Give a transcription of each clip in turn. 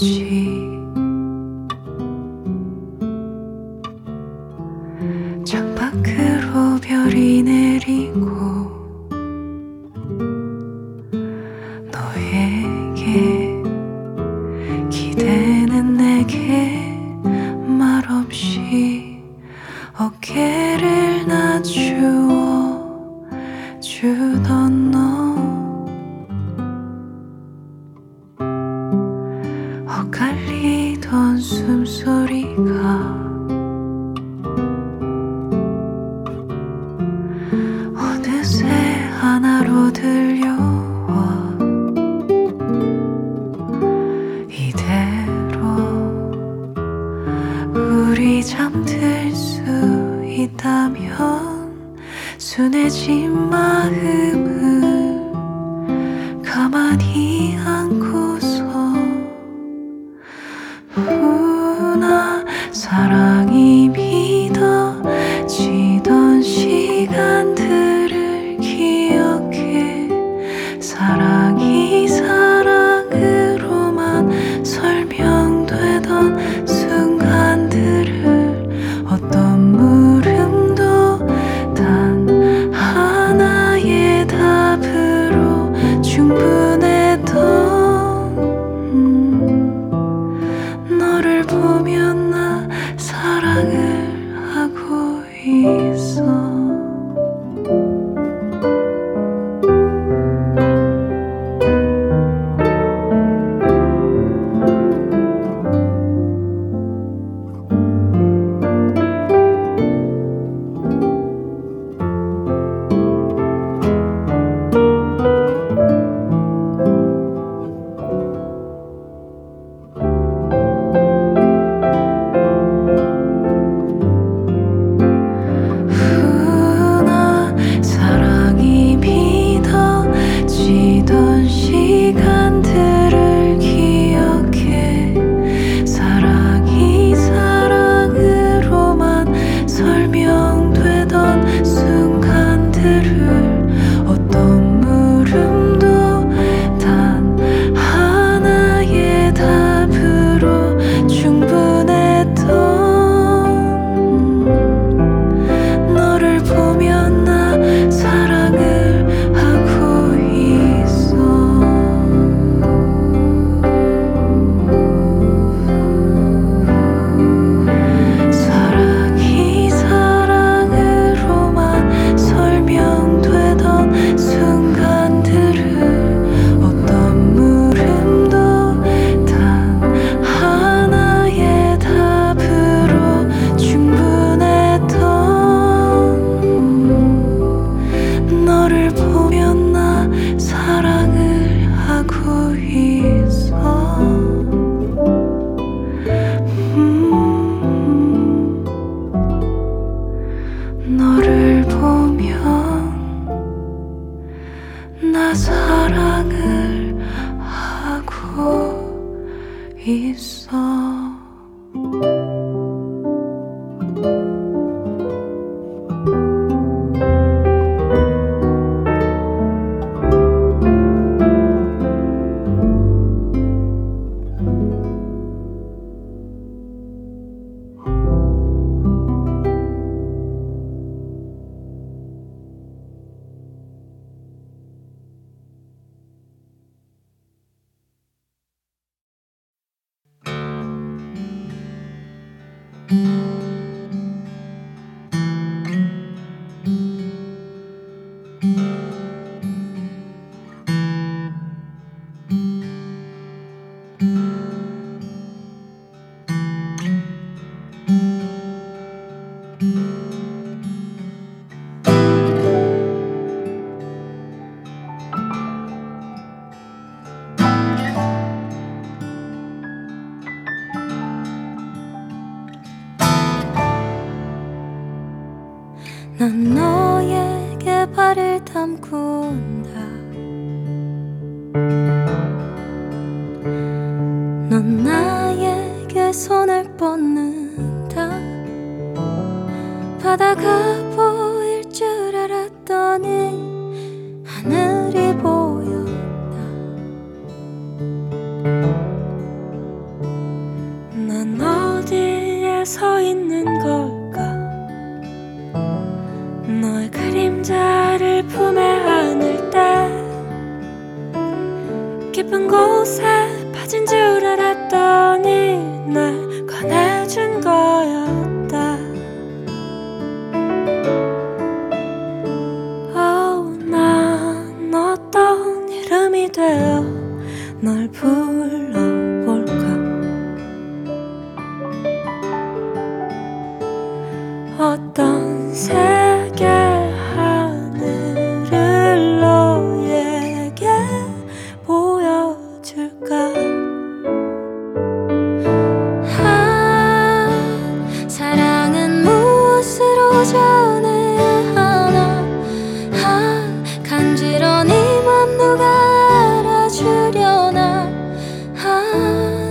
없이 창밖으로 별이 내리고 너에게 기대는 내게 말없이 어깨를 낮추어 주던 너 엇갈리던 숨소리가 어느새 하나로 들려와 이대로 우리 잠들 수 있다면 순해진 마음을 가만히 안고서 나 사랑이 믿어지던 시간들을 기억해. 사랑이 사랑으로만 설명되던 순간들을 어떤 물음도 단 하나의 답으로 충분했던 너를 보면 나 사랑을 하고 있어. 너를 보면 나 사랑을 하고 있어. 난 너에게 발을 담근다. 넌 나에게 손을 뻗는다. 바다가 보일 줄 알았더니 하늘이 보였다. 너의 그림자를 품에 안을 때 깊은 곳에 빠진 줄 알았더니 날 꺼내준 거였다. 난 어떤 이름이 되어 널 불러볼까. 어떤 색의 하늘을 너에게 보여줄까. 사랑은 무엇으로 전해야 하나. 간지러니 맘 누가 알아주려나. 난 너를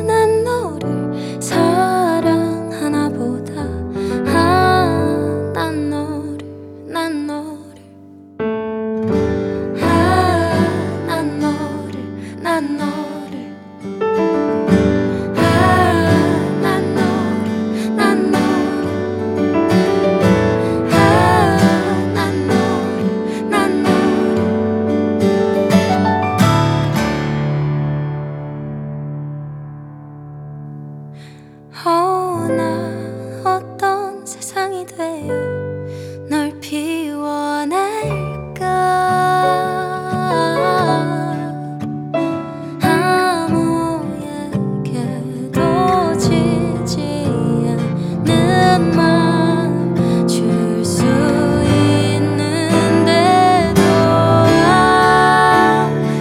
사랑하나 보다. 나 어떤 세상이 되어 널 피워낼까. 아무에게도 지지 않는 맘 줄 수 있는데도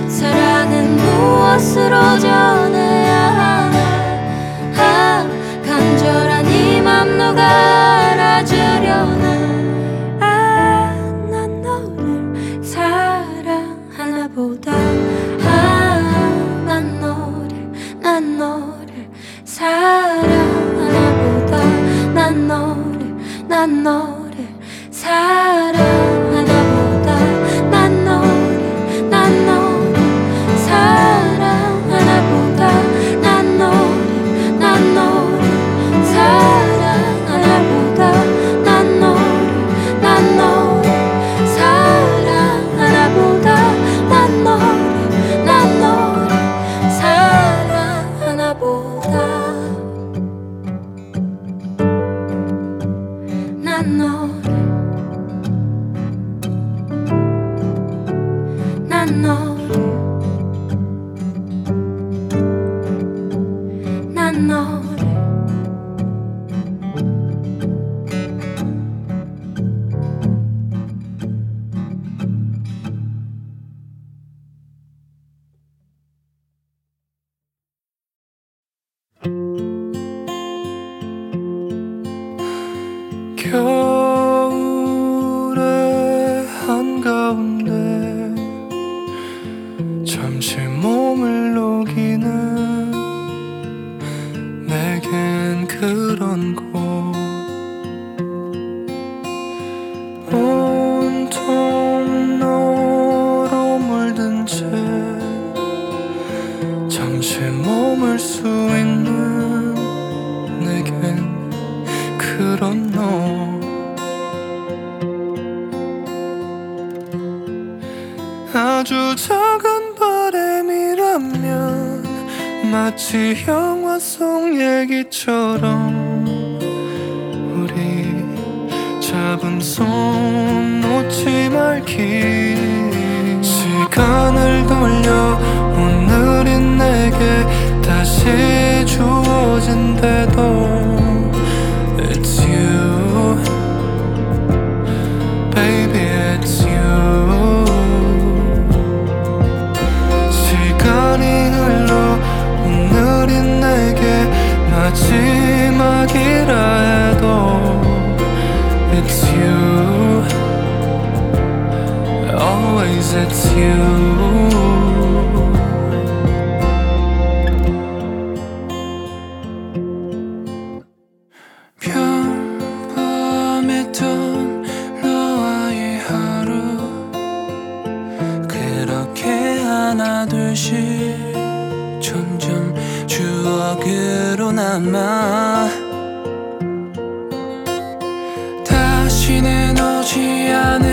사랑은 무엇으로 전해야 하나. 간절하니 맘 누가 알아주려나. 난 너를 사랑하나 보다. 난 너를 사랑하나 보다. 난 너를 사랑하나 보다. 난 너를 사랑하나 보다. 난 너를 사랑하나 보다. 난 너를 사랑하나 보다. 난 너를 사랑하나 보다. 난 너를 겨울의 한가운데 잠시 몸을 녹이는 내겐 그런 곳. 온통 너로 물든 채 잠시 머물 수 있는 내겐 그런 너. 아주 작은 바람이라면 마치 영화 속 얘기처럼 우리 잡은 손 놓지 말기. 시간을 돌려 오늘이 내게 다시 주어진대도 It's you, baby, it's you. 시간이 흘러 오늘이 내게 마지막이라 해도 It's you, always it's you. 점점 추억으로 남아 다시는 오지 않을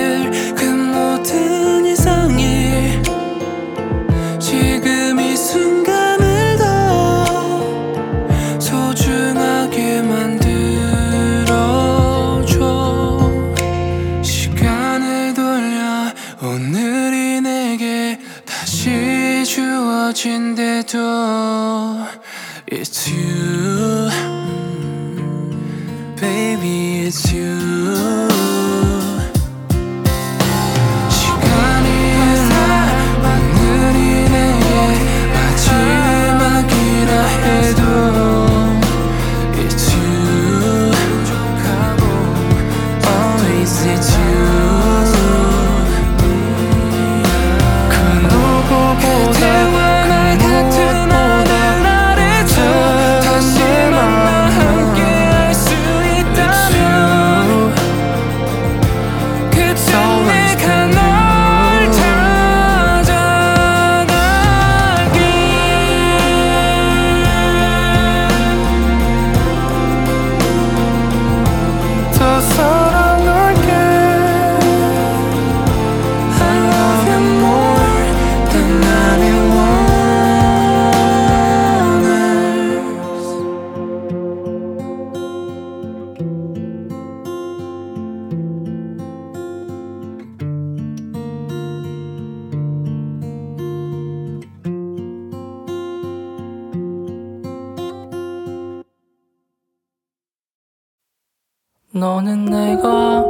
주어진데도 It's you, baby, it's you. 너는 내가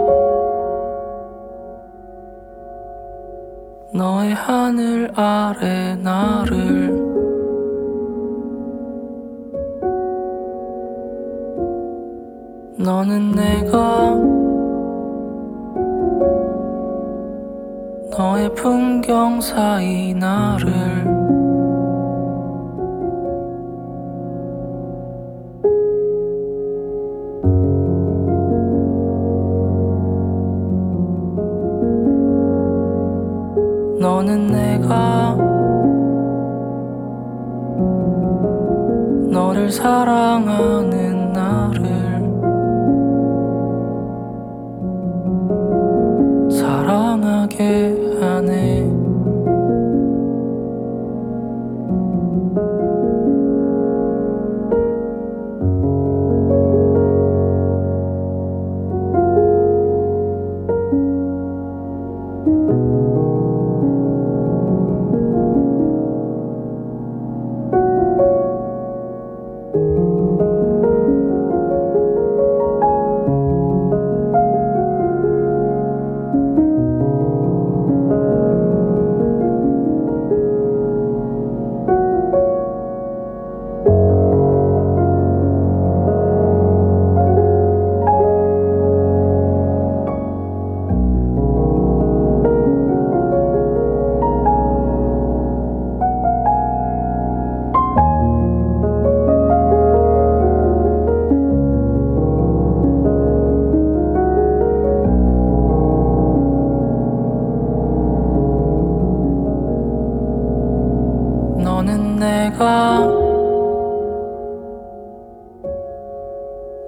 너의 하늘 아래 나를 너는 내가 너의 풍경 사이 나를 너는 내가 너를 사랑하는 나를 사랑하게 하네.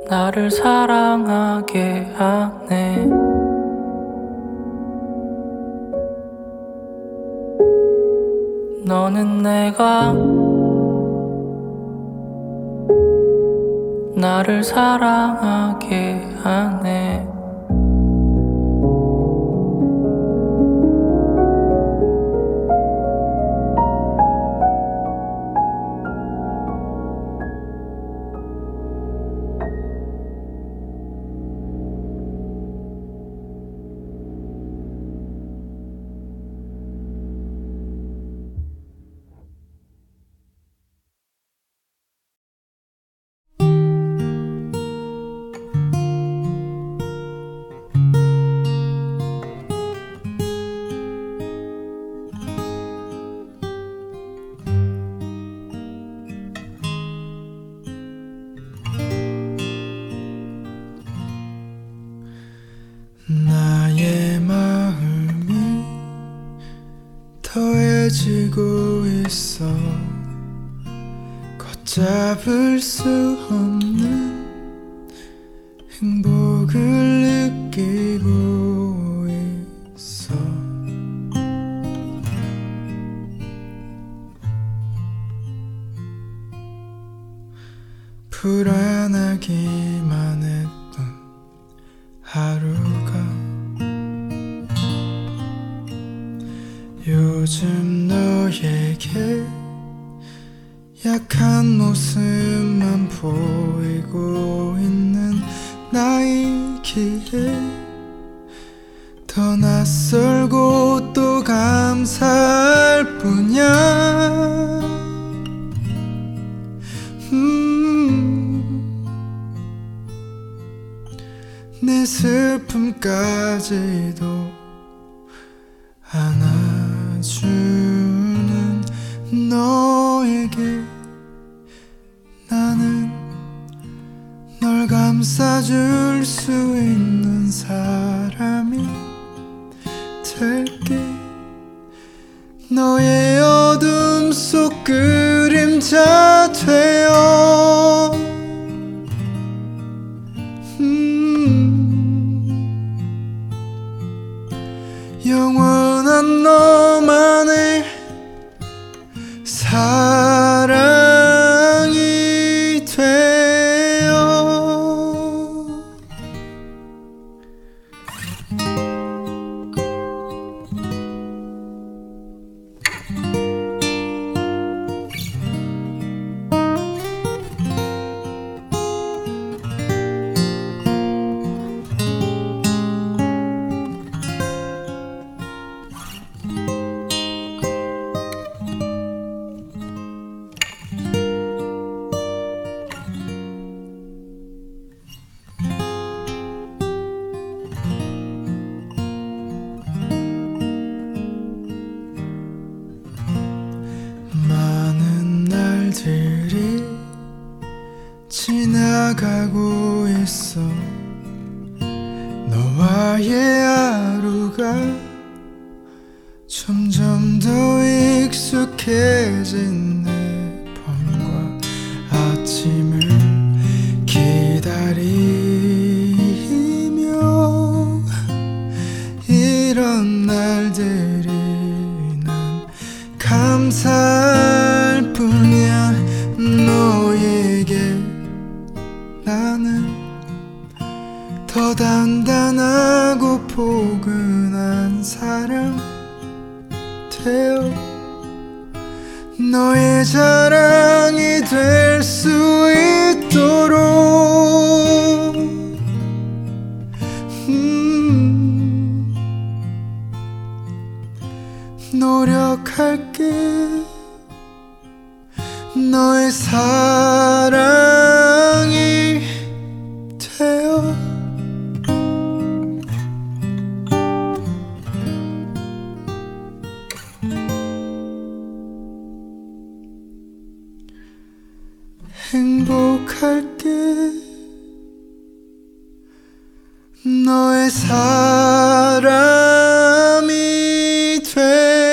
나를 사랑하게 하네. 너는 내가 나를 사랑하게 하네. 지고 있어 걷잡을 수 없는 행복을 느끼고 있어. 불안하기만 했던 하루가 요즘 너의 나에게 약한 모습만 보이고 있는 나이기에 더 낯설고 또 감사할 뿐이야. 내 슬픔까지도 안아주는 너에게 나는 널 감싸줄 수 있는 사람이 될게. 너의 어둠 속 그림자 되어 영원한 너만의 사랑이 되어. 들이 지나가고 있어. 너와의 하루가 점점 더 익숙해진 내 밤과 아침을 기다리며 이런 날들이 난 감사할 뿐이야. 너에게 나는 더 단단하고 포근한 사람 되어 너의 자랑이 될 수 있도록 노력할게. 너의 사랑이 되어. 행복할게. 너의 사람이 되어.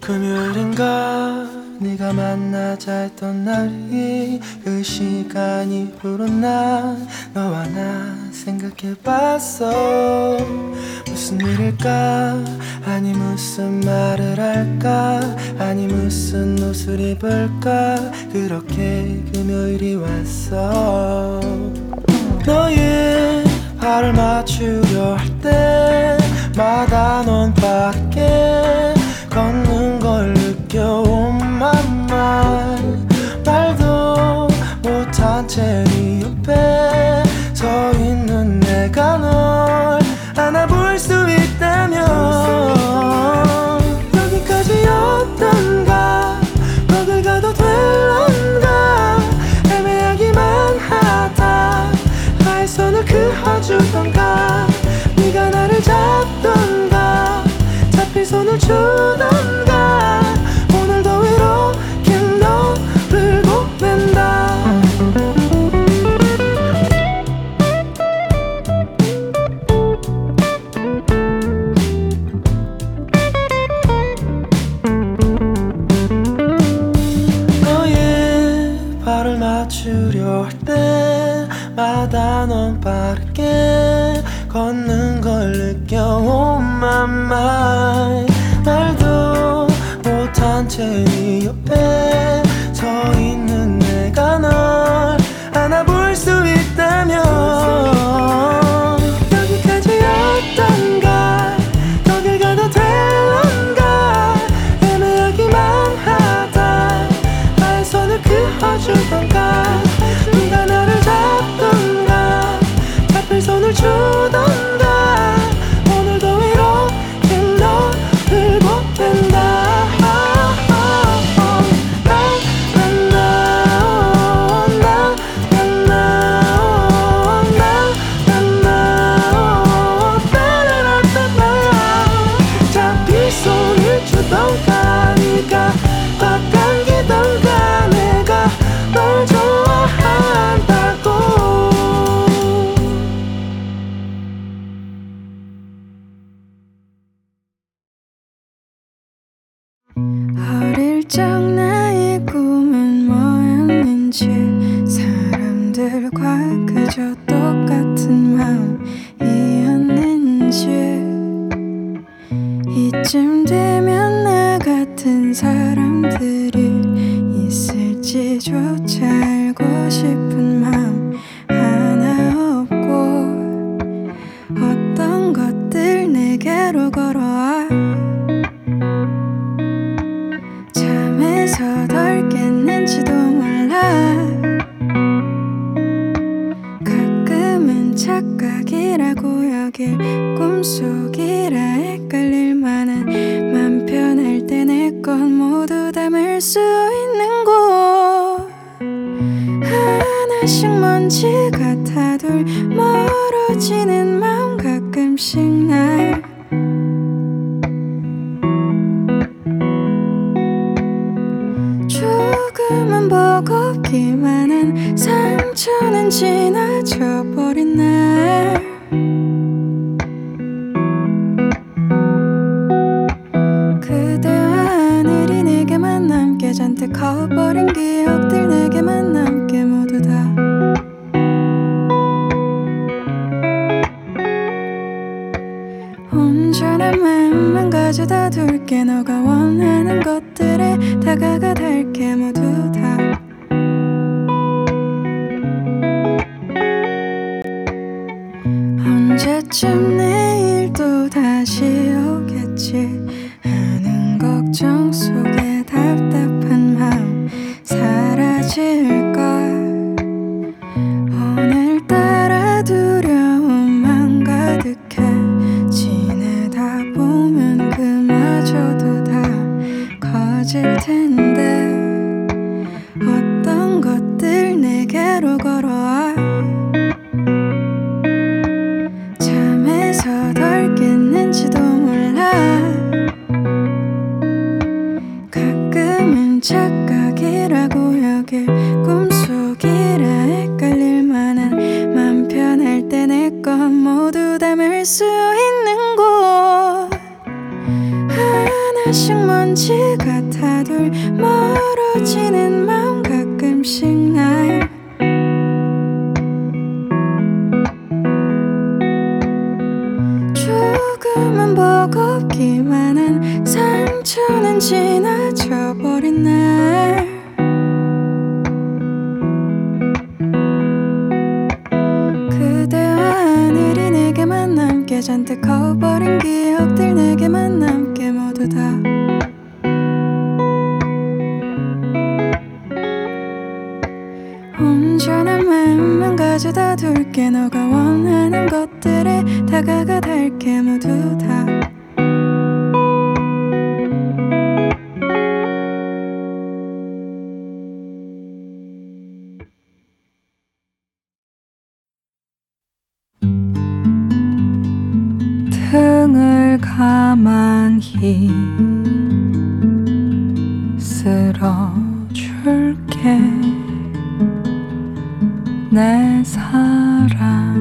금요일인가 네가 만나자 했던 날이 그 시간 이후로 난 너와 나 생각해봤어. 무슨 일일까 아니 무슨 말을 할까 아니 무슨 옷을 입을까 그렇게 금요일이 왔어. 너의 발을 맞추려 할 때마다 넌 밖에 걷는 걸 느껴. 온맘 말도 못한 채 네 옆에 서 있는 내가 널 안아볼 수 있다면 여기까지였던가 거길 가도 될런가 애매하기만 하다 나의 손을 그어주던가 네가 나를 잡던가 손을 주던 있는 걸 느껴온 맘만 말도 못한 채 네 옆에 서 있는 내가 널 안아볼 수 있다면 네가 나를 잡던가 잡힐 손을 주던가 오늘도 이렇게 너를 보낸다. 잡힐 손을 주던가 네가 꽉 당기던가 내가 널 좋아한다고. 어릴 적 나의 꿈은 뭐였는지 사람들과 그저 똑같은 마음이었는지 이쯤 되면 나 같은 사람들이 있을지조차 알고 싶은 마음 하나 없고 어떤 것들 내게로 걸어와 잠에서 덜 깼는지도 몰라 가끔은 착각이라고 여길 꿈속이라 헷갈릴 만한 맘 편할 때 내 건 모두 담을 수 있는 곳 하나씩 먼지가 타돌 멀어지는 마음 가끔씩 날 조금은 버겁기만 한 상처는 지나쳐버린 날 잔뜩 커버린 기억들 내게만 남게 모두 다 온전한 마음만 가져다 둘게 너가 원하는 것들에 다가가 달게 모두 다 언제쯤 내일 또 다시 오겠지 하는 걱정 속에 답답한 마음 사라질까 오늘따라 두려움만 가득해 지내다 보면 그마저도 다 커질 텐데 어떤 것들 내게로 걸어와 잠에서 덜 깼는지도 몰라 착각이라고 여길 꿈속이라 헷갈릴 만한 맘 편할 때 내 건 모두 담을 수 있는 곳 하나씩 먼지가 타돌 멀어지는 마음 가끔씩 날 조금은 버겁기만 한 상처는 지나쳐버린 날 그대와 하늘이 내게만 남게 잔뜩 커버린 기억들 내게만 남게 모두 다 온전한 마음만 가져다 둘게 너가 원하는 것들에 다가가 달게 모두 다 등을 가만히 쓸어줄게 내 사랑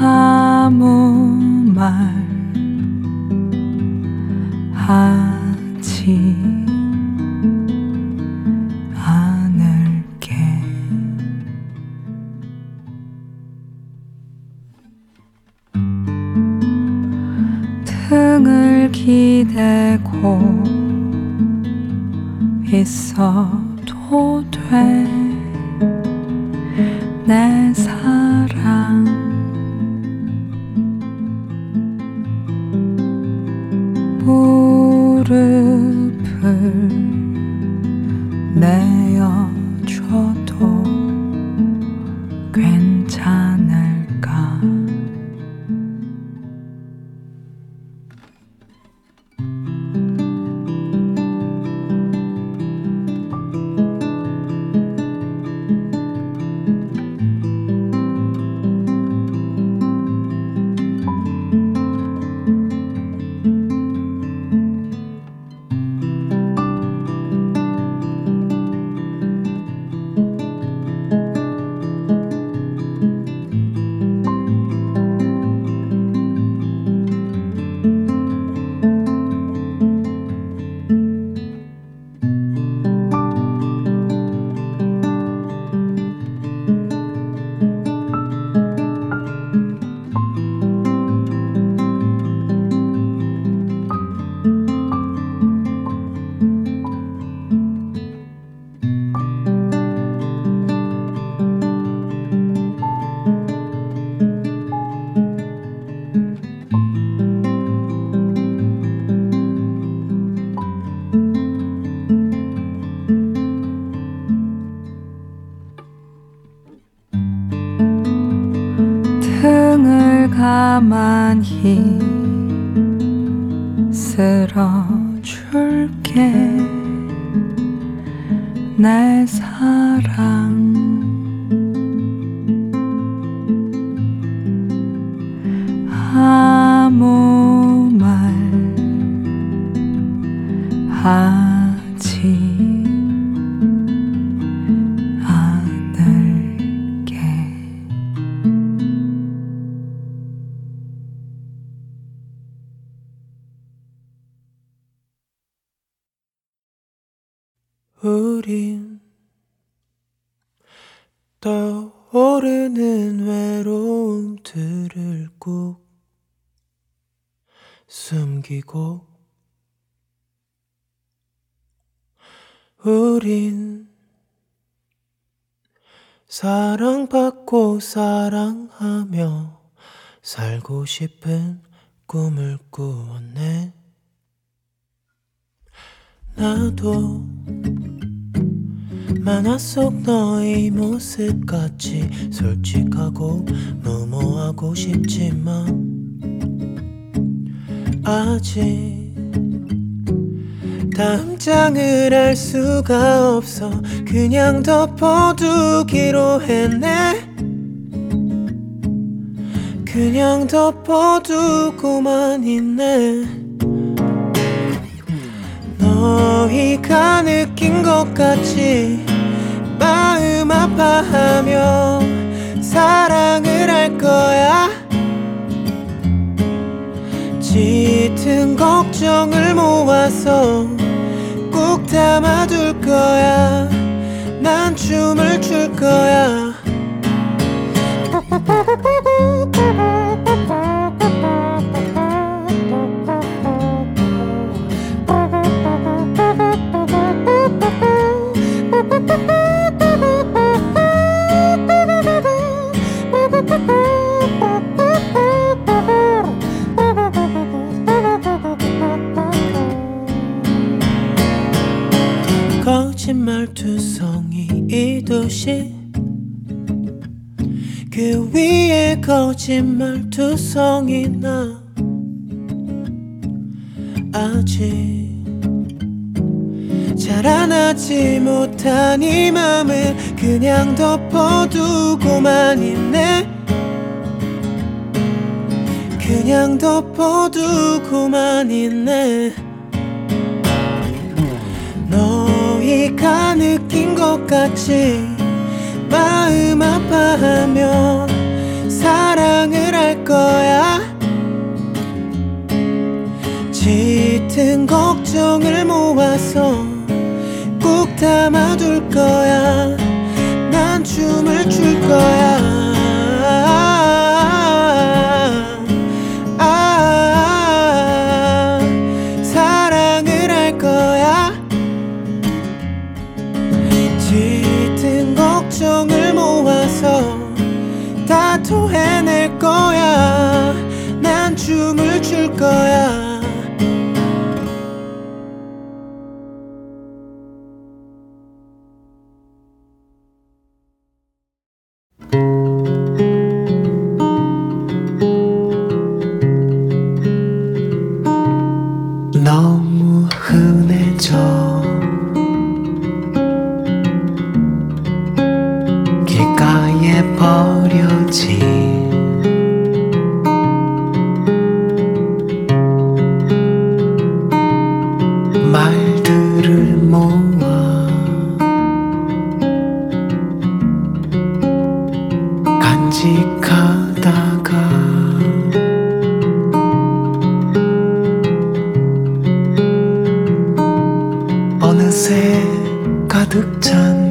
아무 말 하지 않을게 등을 기대고 있어도 돼. 내 사랑 무릎을 내어줘도 괜찮을까? 가만히 쓸어줄게. 내 사랑 아무 말 하지 우린 떠오르는 외로움들을 꼭 숨기고 우린 사랑받고 사랑하며 살고 싶은 꿈을 꾸었네. 나도 만화 속 너의 모습같이 솔직하고 무모하고 싶지만 아직 다음 장을 알 수가 없어 그냥 덮어두기로 했네. 그냥 덮어두고만 있네. 너희가 느낀 것 같이 마음 아파하며 사랑을 할 거야. 짙은 걱정을 모아서 꼭 담아둘 거야. 난 춤을 출 거야. 거짓말투성이 이 도시 그 위에 거짓말투성이 나 아직 자라나지 못한 이 맘을 그냥 덮어두고만 있네. 그냥 덮어두고만 있네. 너희가 느낀 것 같이 마음 아파하며 사랑을 할 거야. 짙은 걱정을 모아서 꼭 담아둘 거야. 난 춤을 출 거야. 버려진 말들을 모아 간직하다가 어느새 가득 찬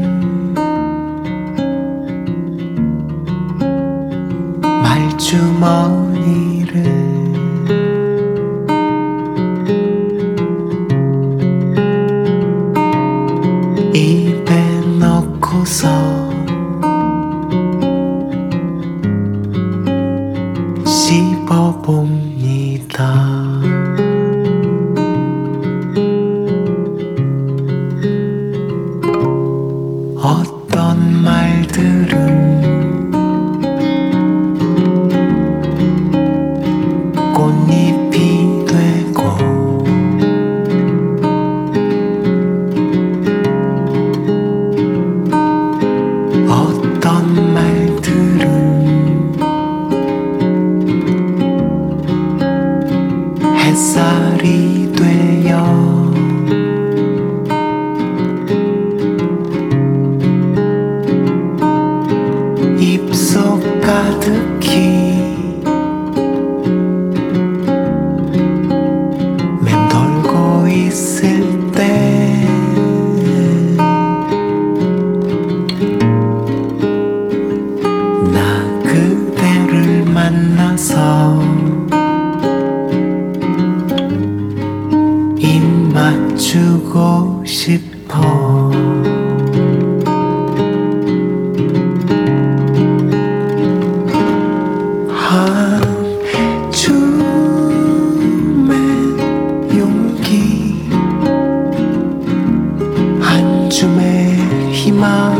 주머니를 입에 넣고서 씹어봅니다. 어떤 말들은 꽃잎이 되고 어떤 말들은 햇살이 되어 입속 가득히 입 맞추고 싶어. 한 줌의 용기, 한 줌의 희망,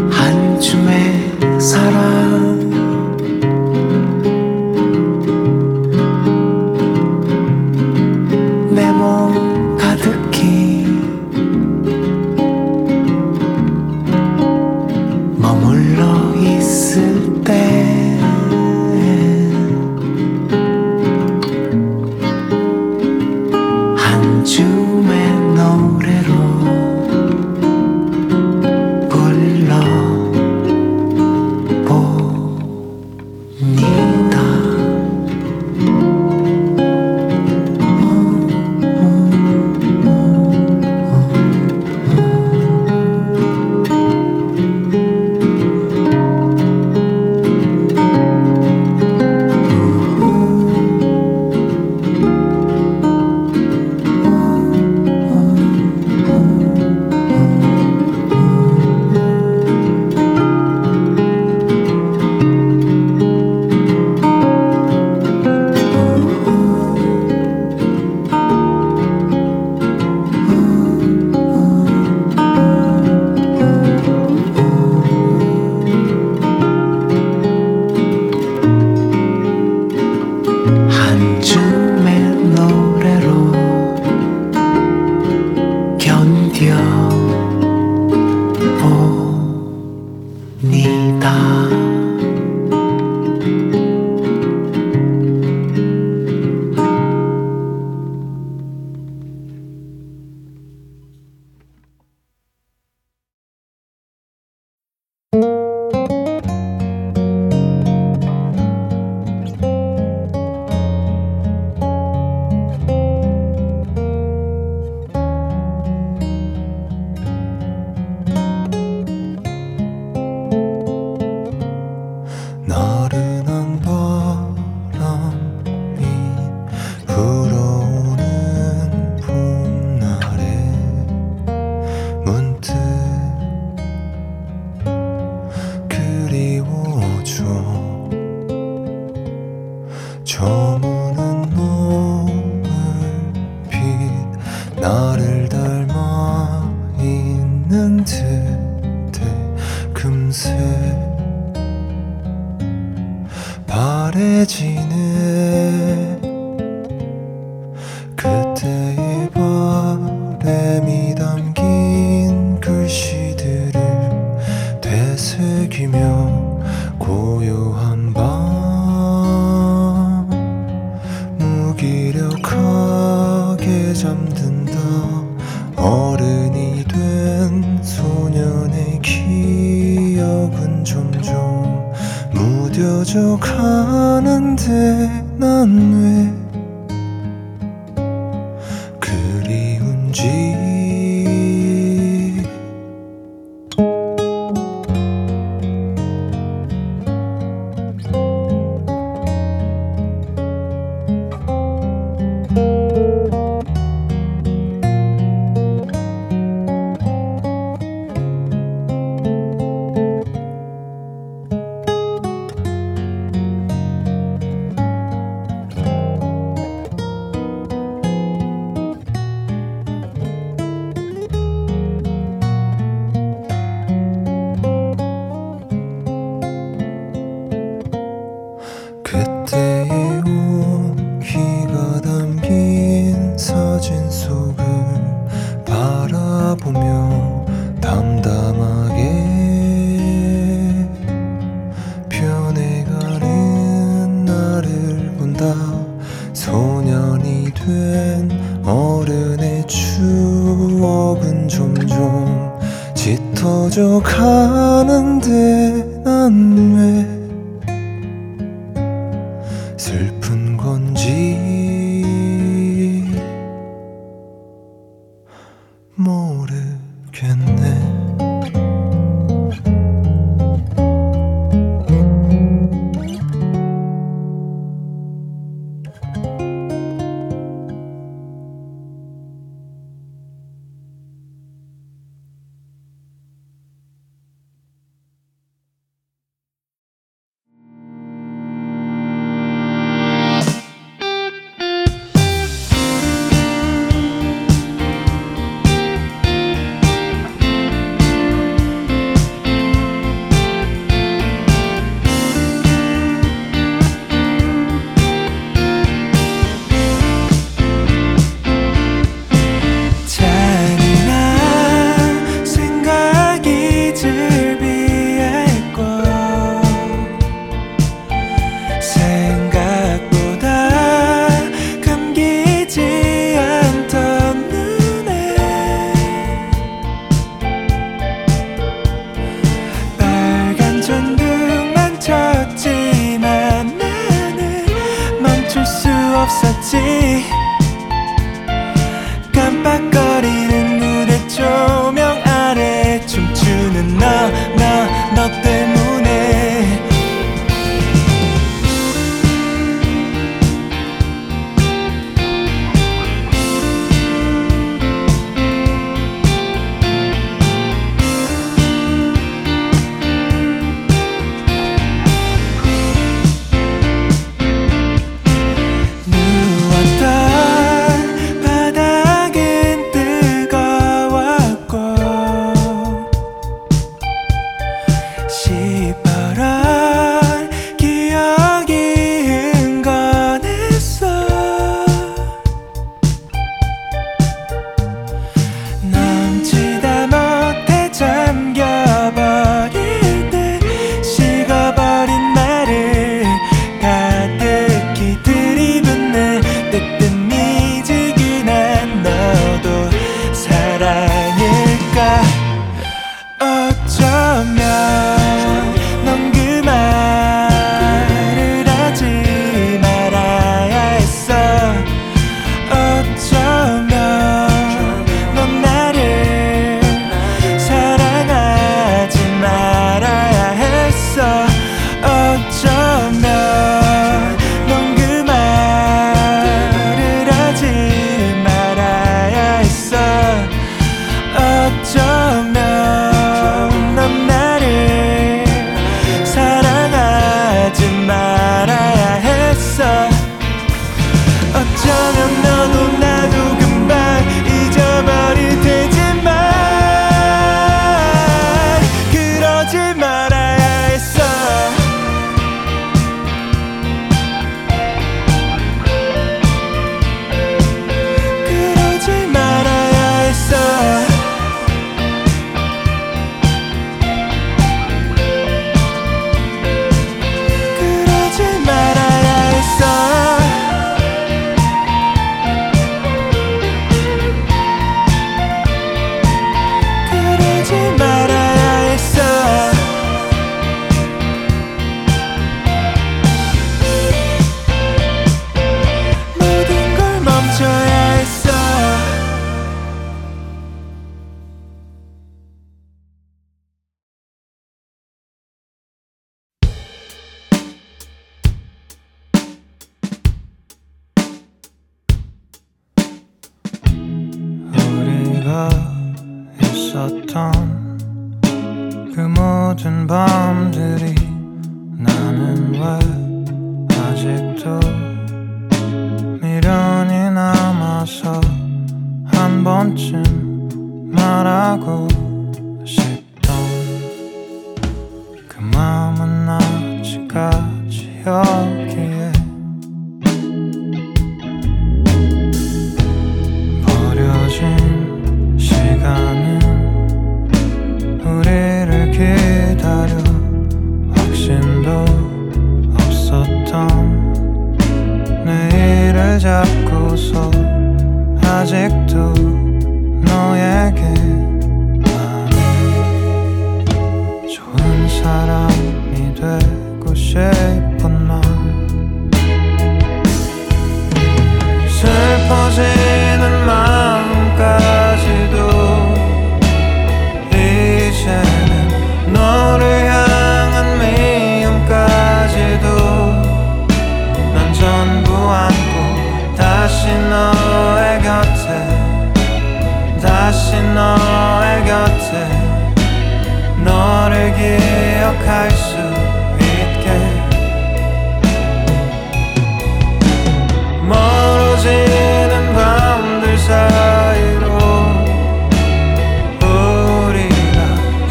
한 줌의 사랑. 내 몸 가득히 머물러 있을 때 한 줌의 노래로 저무는 노을빛 나를 닮아 있는 듯해 금세 바래지네 그때의 바람이 담긴 글씨들을 되새기며 고요한 밤 무기력하게 잠든다. 어른이 된 소년의 기억은 점점 무뎌져 가는데 난 왜 있었던 그 모든 밤들이 나는 왜 아직도 미련이 남아서 한 번쯤 말하고 싶던 그 마음은 아직까지 여기에 버려진 시간은 우리를 기다려 확신도 없었던 내일을 잡고서 아직도 너에게 나는 좋은 사람이 되고 싶은 날 슬퍼지는 마음까지도 이제는 너를 향한 미움까지도 난 전부 안고 다시 너의 곁에 다시 너의 곁에 너를 기억할 수 있게 멀어지는 밤들 사이로 우리가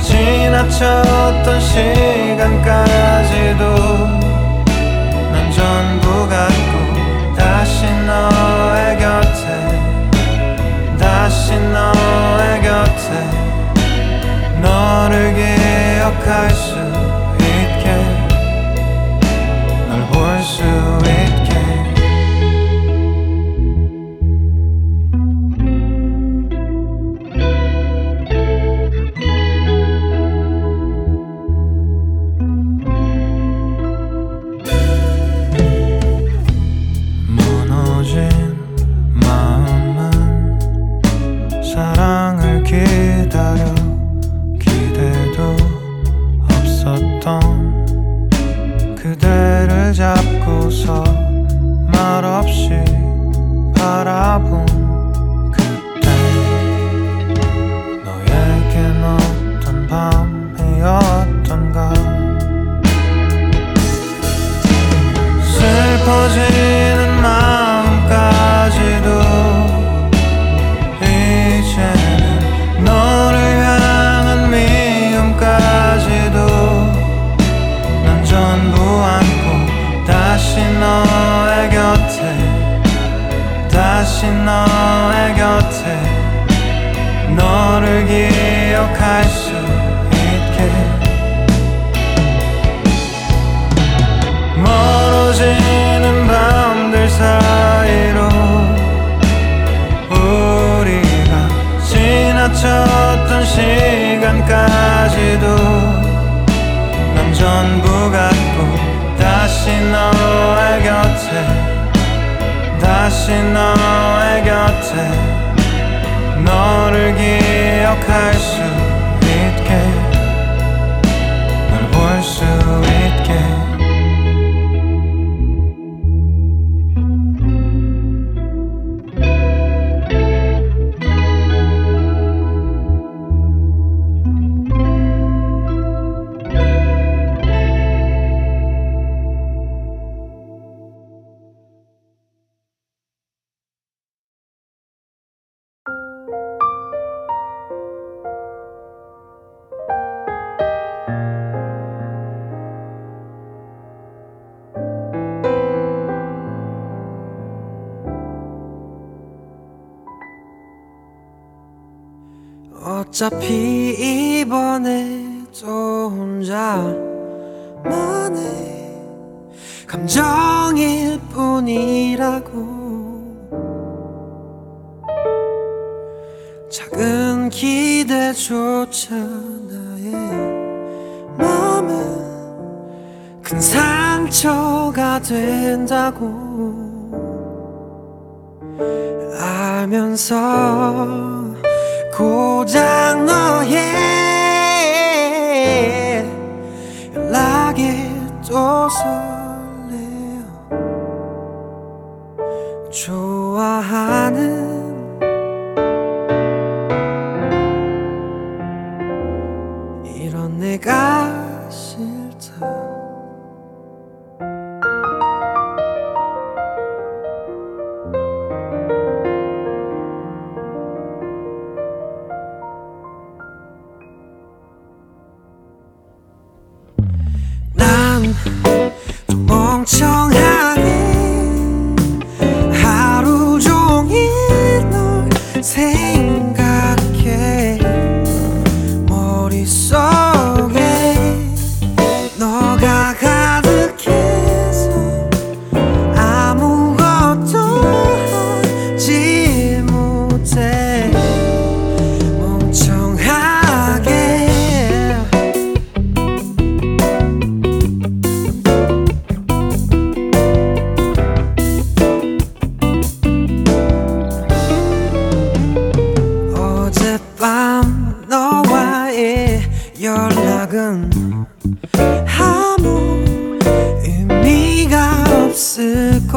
지나쳤던 시간까지도 난 전부 갖고 다시 너의 곁에 다시 너의 곁에 너를 기억할 수 있게 널 볼 수 있게 어차피 이번에 또 혼자만의 감정일 뿐이라고 작은 기대조차 나의 마음은 큰 상처가 된다고 알면서 고작 너의 연락에 또 설레어 좋아하는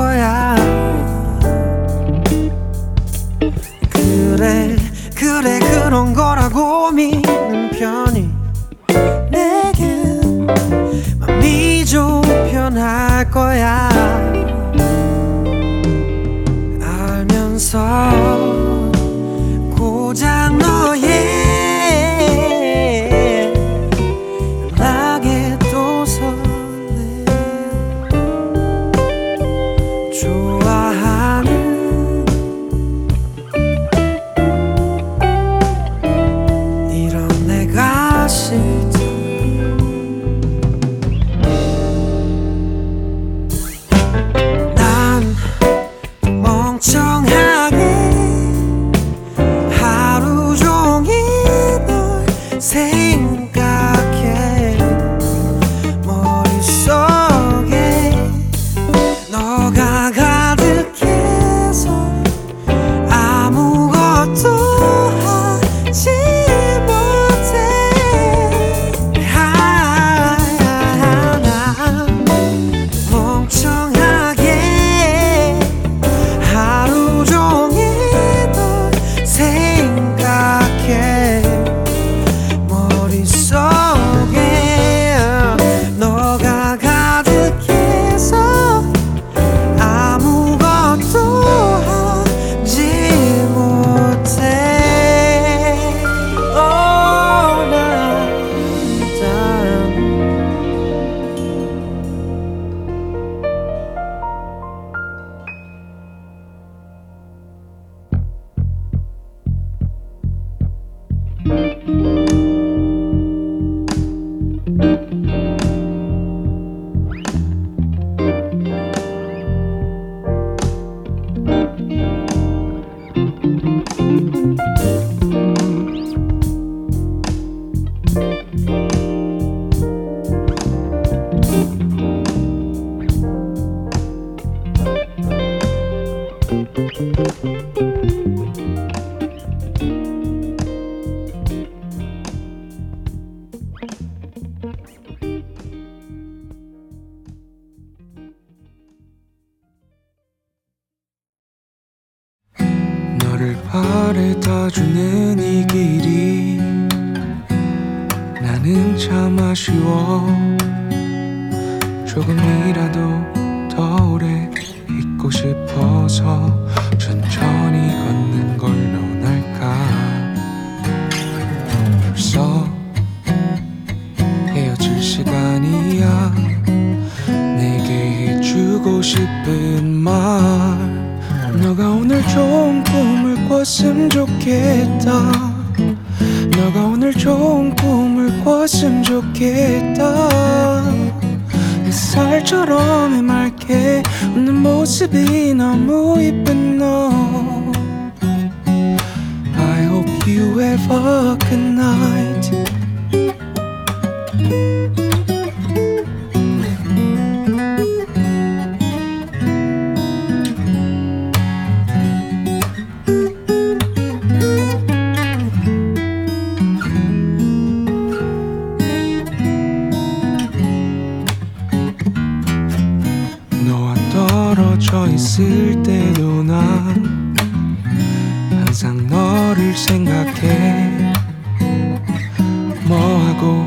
거야. 그래 그런 거라고 믿는 편이 내겐 맘이 좀 편할 거야. 알면서 고작 너의 연락에 또 설레. 좋아하는 이런 내가 싫다. 난 멍청한 생각해. 머릿속에 너가 가득해서 아무것도 하지 못해. 난 멍청하게 하루 종일 널 생각해. 너를 바래다 주는 이 길이 나는 참 아쉬워. 조금이라도 더 오래 있고 싶어서 천천히 걷는 걸 논할까. 벌써 헤어질 시간이야. 내게 해주고 싶은 말, 너가 오늘 좋은 꿈을 꿨으면 좋겠다. 너가 오늘 좋은 꿈을 꿨으면 좋겠다. 햇살처럼 해맑게 웃는 모습이 너무 예쁜 너. I hope you have a good night. 있을 때도 난 항상 너를 생각해. 뭐하고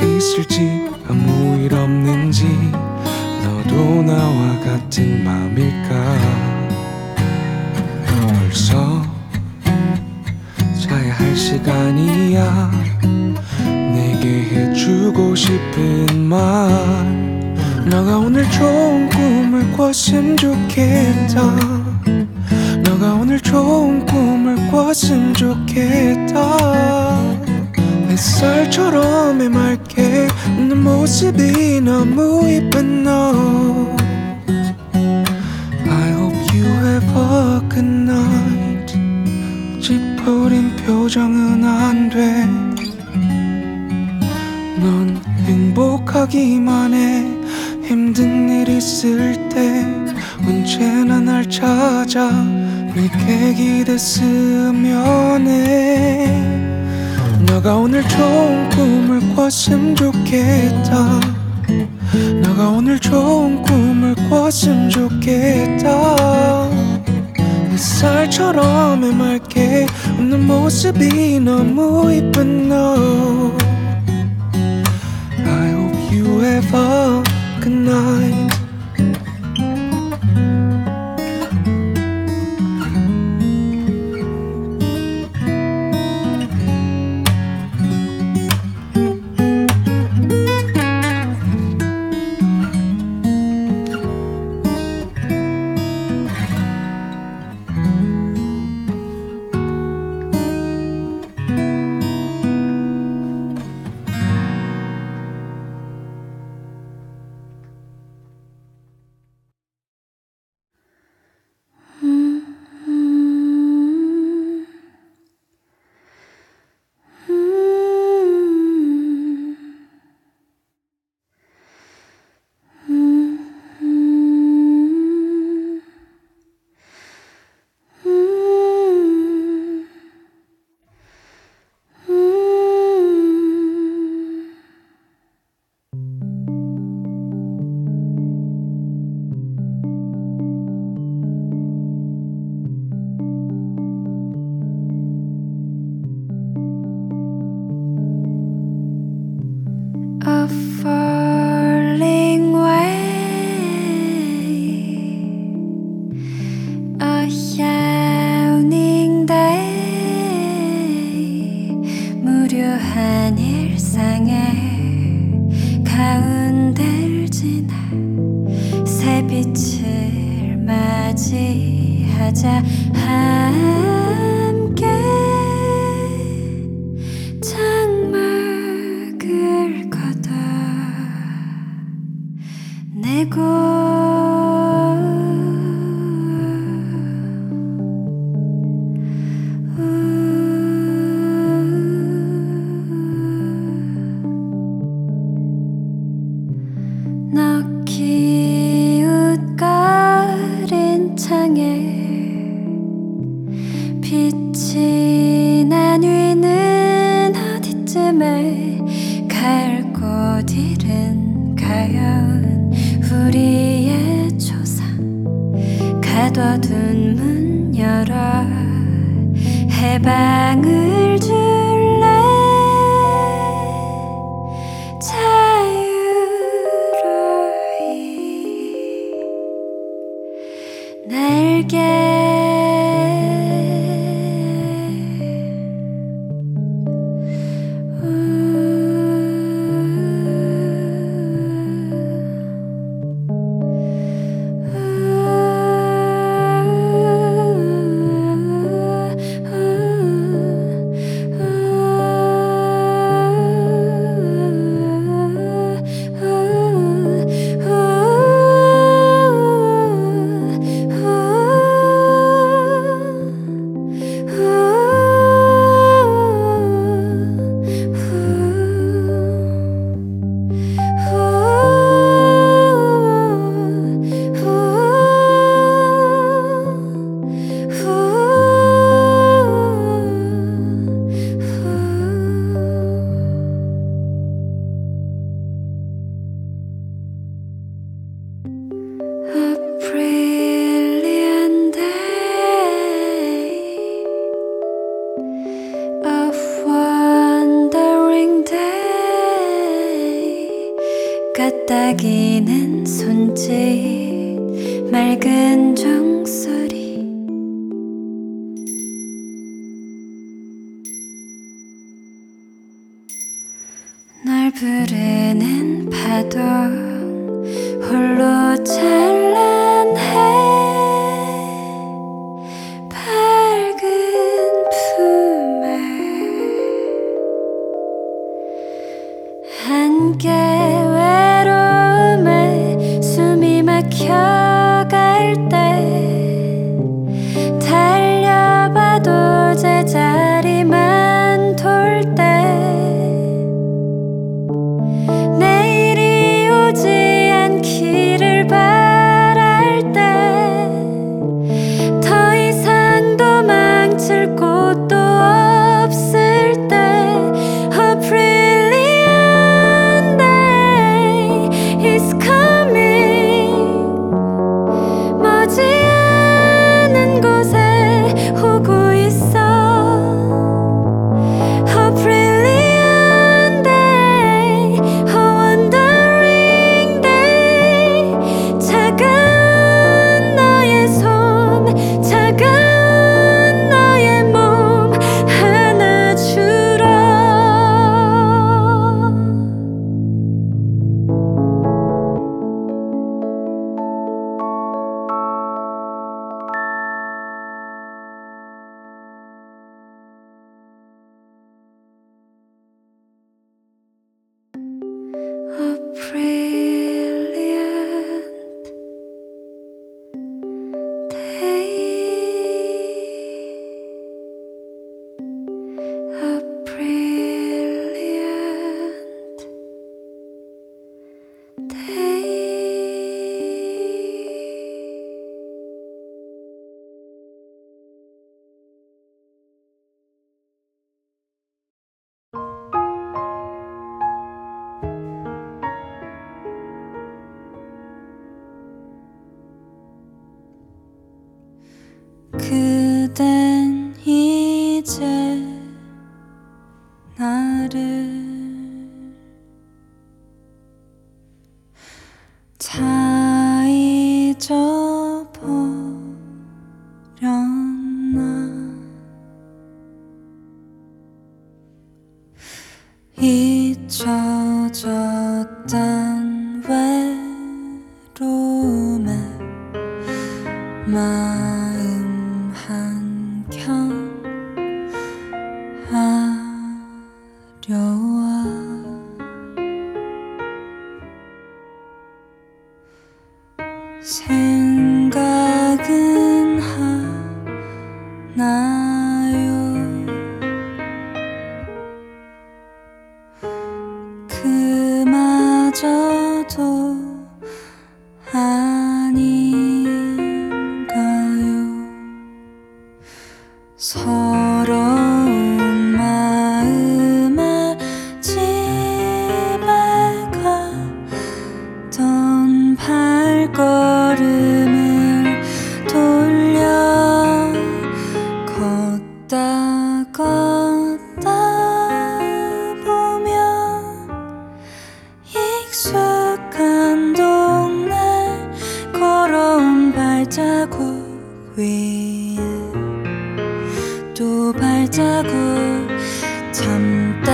있을지 아무 일 없는지 너도 나와 같은 맘일까. 벌써 자야 할 시간이야. 내게 해주고 싶은 말, 너가 오늘 좋은 꿈을 꿨으면 좋겠다. 너가 오늘 좋은 꿈을 꿨으면 좋겠다. 햇살처럼 해맑게 웃는 모습이 너무 예쁜 너. I hope you have a good night. 찌푸린 표정은 안 돼. 넌 행복하기만 해. 힘든 일 있을 때 언제나 날 찾아 내게 기댔으면 해. 너가 오늘 좋은 꿈을 꿨으면 좋겠다. 너가 오늘 좋은 꿈을 나왔으면 좋겠다. 햇살처럼 해맑게 웃는 모습이 너무 이쁜 너. I hope you have a good night. 땐 이제 나를 다 잊어버렸나. 잊혀졌던 외로움에 마음 한켠 아려와 생각은 하나요. 그마저도 아닌가요. 서러운 마음에 집에 가던 발걸음을 돌려 걷다 걷다 보면 익숙한 동네 걸어온 발자국 위에 또 발자국. 참다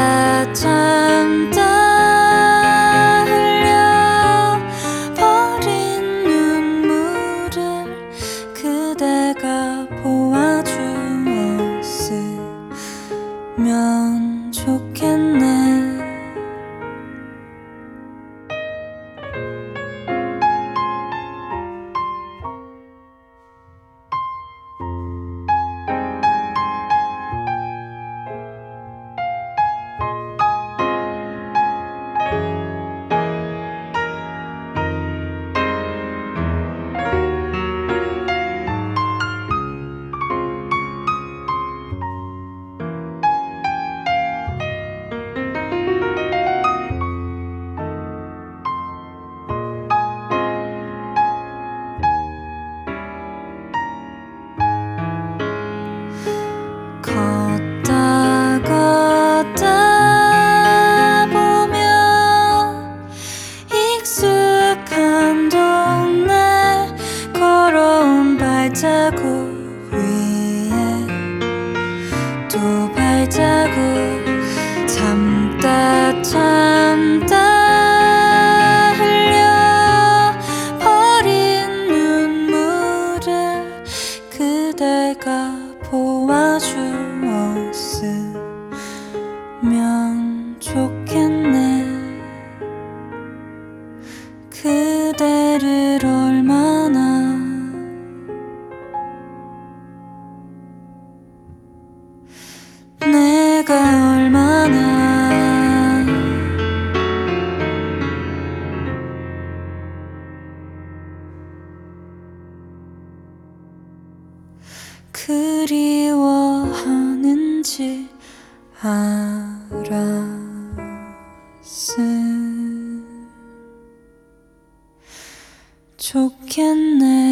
흘려버린 눈물을 그대가 보아주었으면 좋겠네. 발자국 위에 또 발자국. 참다 흘려버린 눈물을 그대가 보아주었으면 좋겠네. 그대를 얼마나 그리워하는지 알았으면 좋겠네.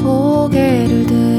고개를 들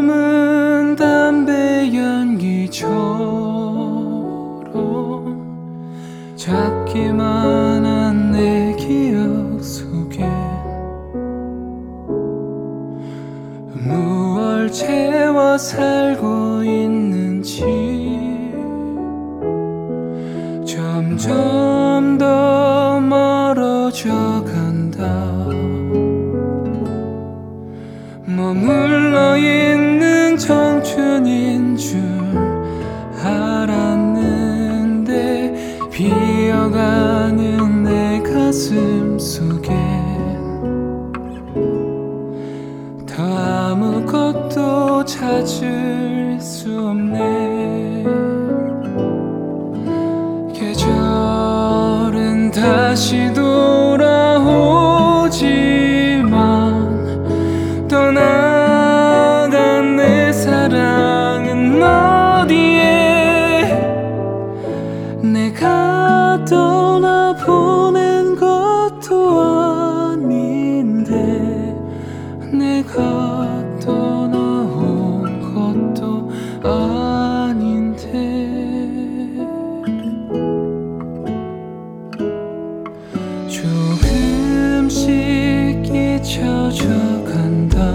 숨은 담배 연기처럼 작기만 한 내 기억 속에 무얼 채워 살고 있는지 점점 더 멀어져 간다. 머물러 있는 청춘인 줄 알았는데 비어가는 내 가슴 속에 더 아무것도 찾을 수 없네. 계절은 다시 돌아오지만 떠나간 내 사랑은 어디에? 내가 떠나보낸 것도 아닌데 내가 떠나온 것도 아닌데 조금씩 잊혀져간다.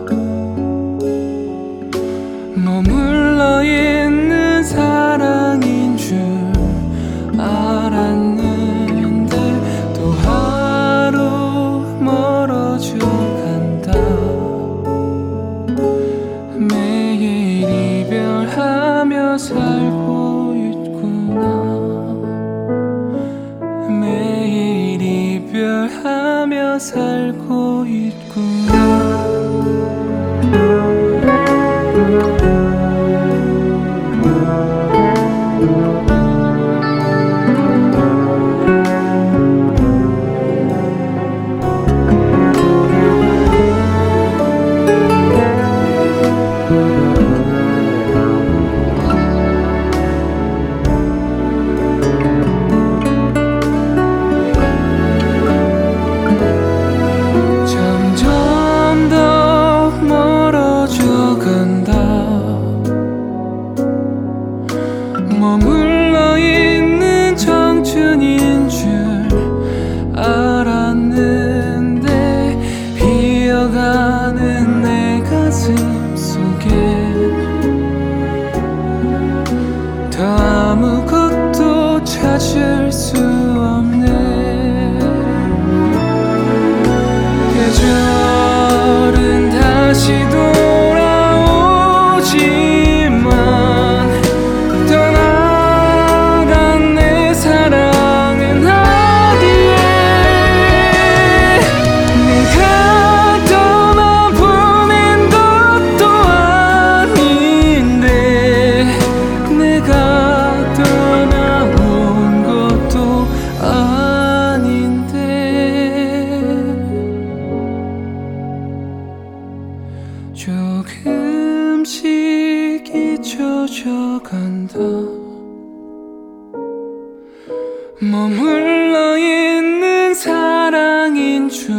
머물러 있는 사랑인 줄 알았는데 또 하루 멀어져 간다. 매일 이별하며 살고 있구나. 매일 이별하며 살고 있구나. 머물러 있는 청춘인 줄 알았는데 비어가는 내 가슴 속에 더 아무것도 찾을 수 없네. 계절은 다시 돌아오지 조금씩 잊혀져 간다. 머물러 있는 사랑인 줄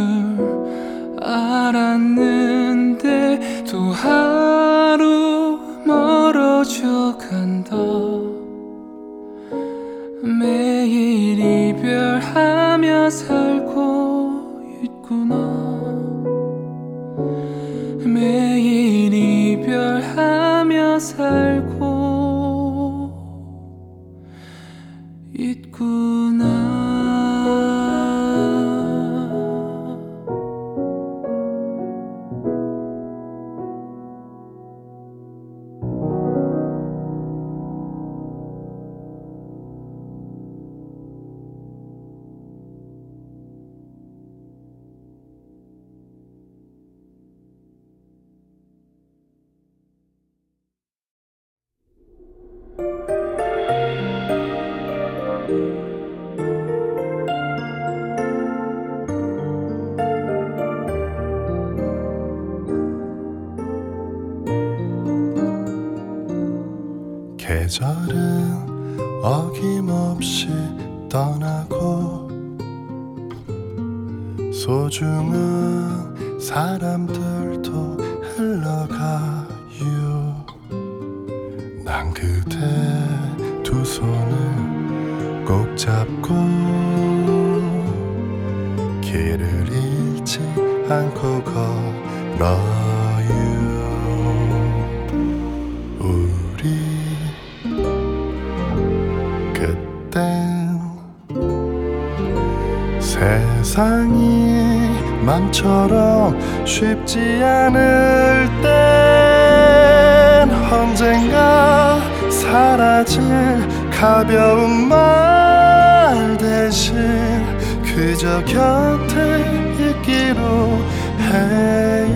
알았는데 또 하루 멀어져 간다. 매일 이별하며 살고 있구나. 매일 이별하며 살고 있구나. 계절은 어김없이 떠나고 소중한 사람들도 흘러가요. 난 그대 두 손을 꼭 잡고 길을 잃지 않고 걸어요. 우리 그땐 세상이 맘처럼 쉽지 않을 땐 언젠가 사라질 가벼운 말 대신 그저 곁에 있기로 해요.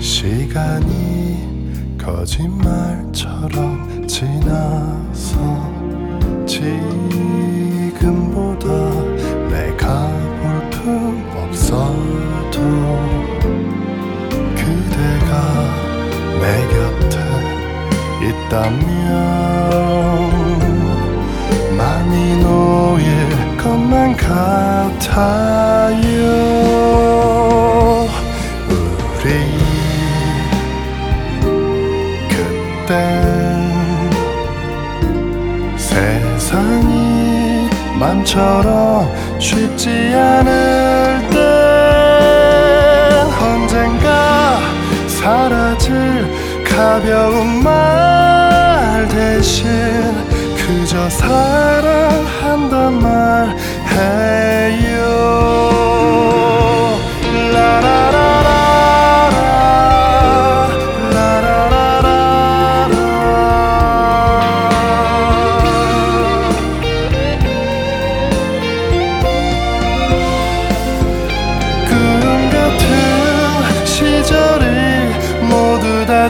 시간이 거짓말처럼 지나서 지금보다 내가 볼 품 없어도 그대가 내 곁에 있다면 마음이 놓일 것만 같아요. 우리 세상이 맘처럼 쉽지 않을 땐 언젠가 사라질 가벼운 말 대신 그저 사랑한단 말 해요.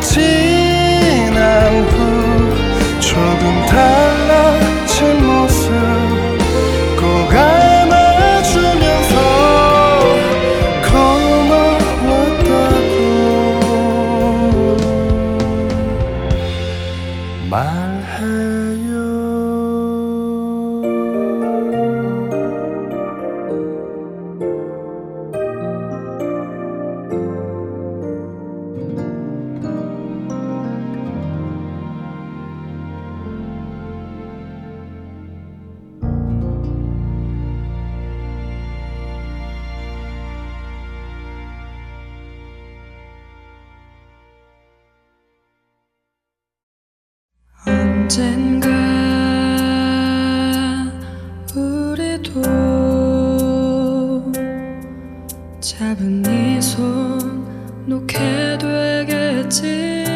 지난 후 조금 달라진 모습 꼭 안아주면서 고마웠다고 말해요. 언젠가 우리도 잡은 이 손 놓게 되겠지.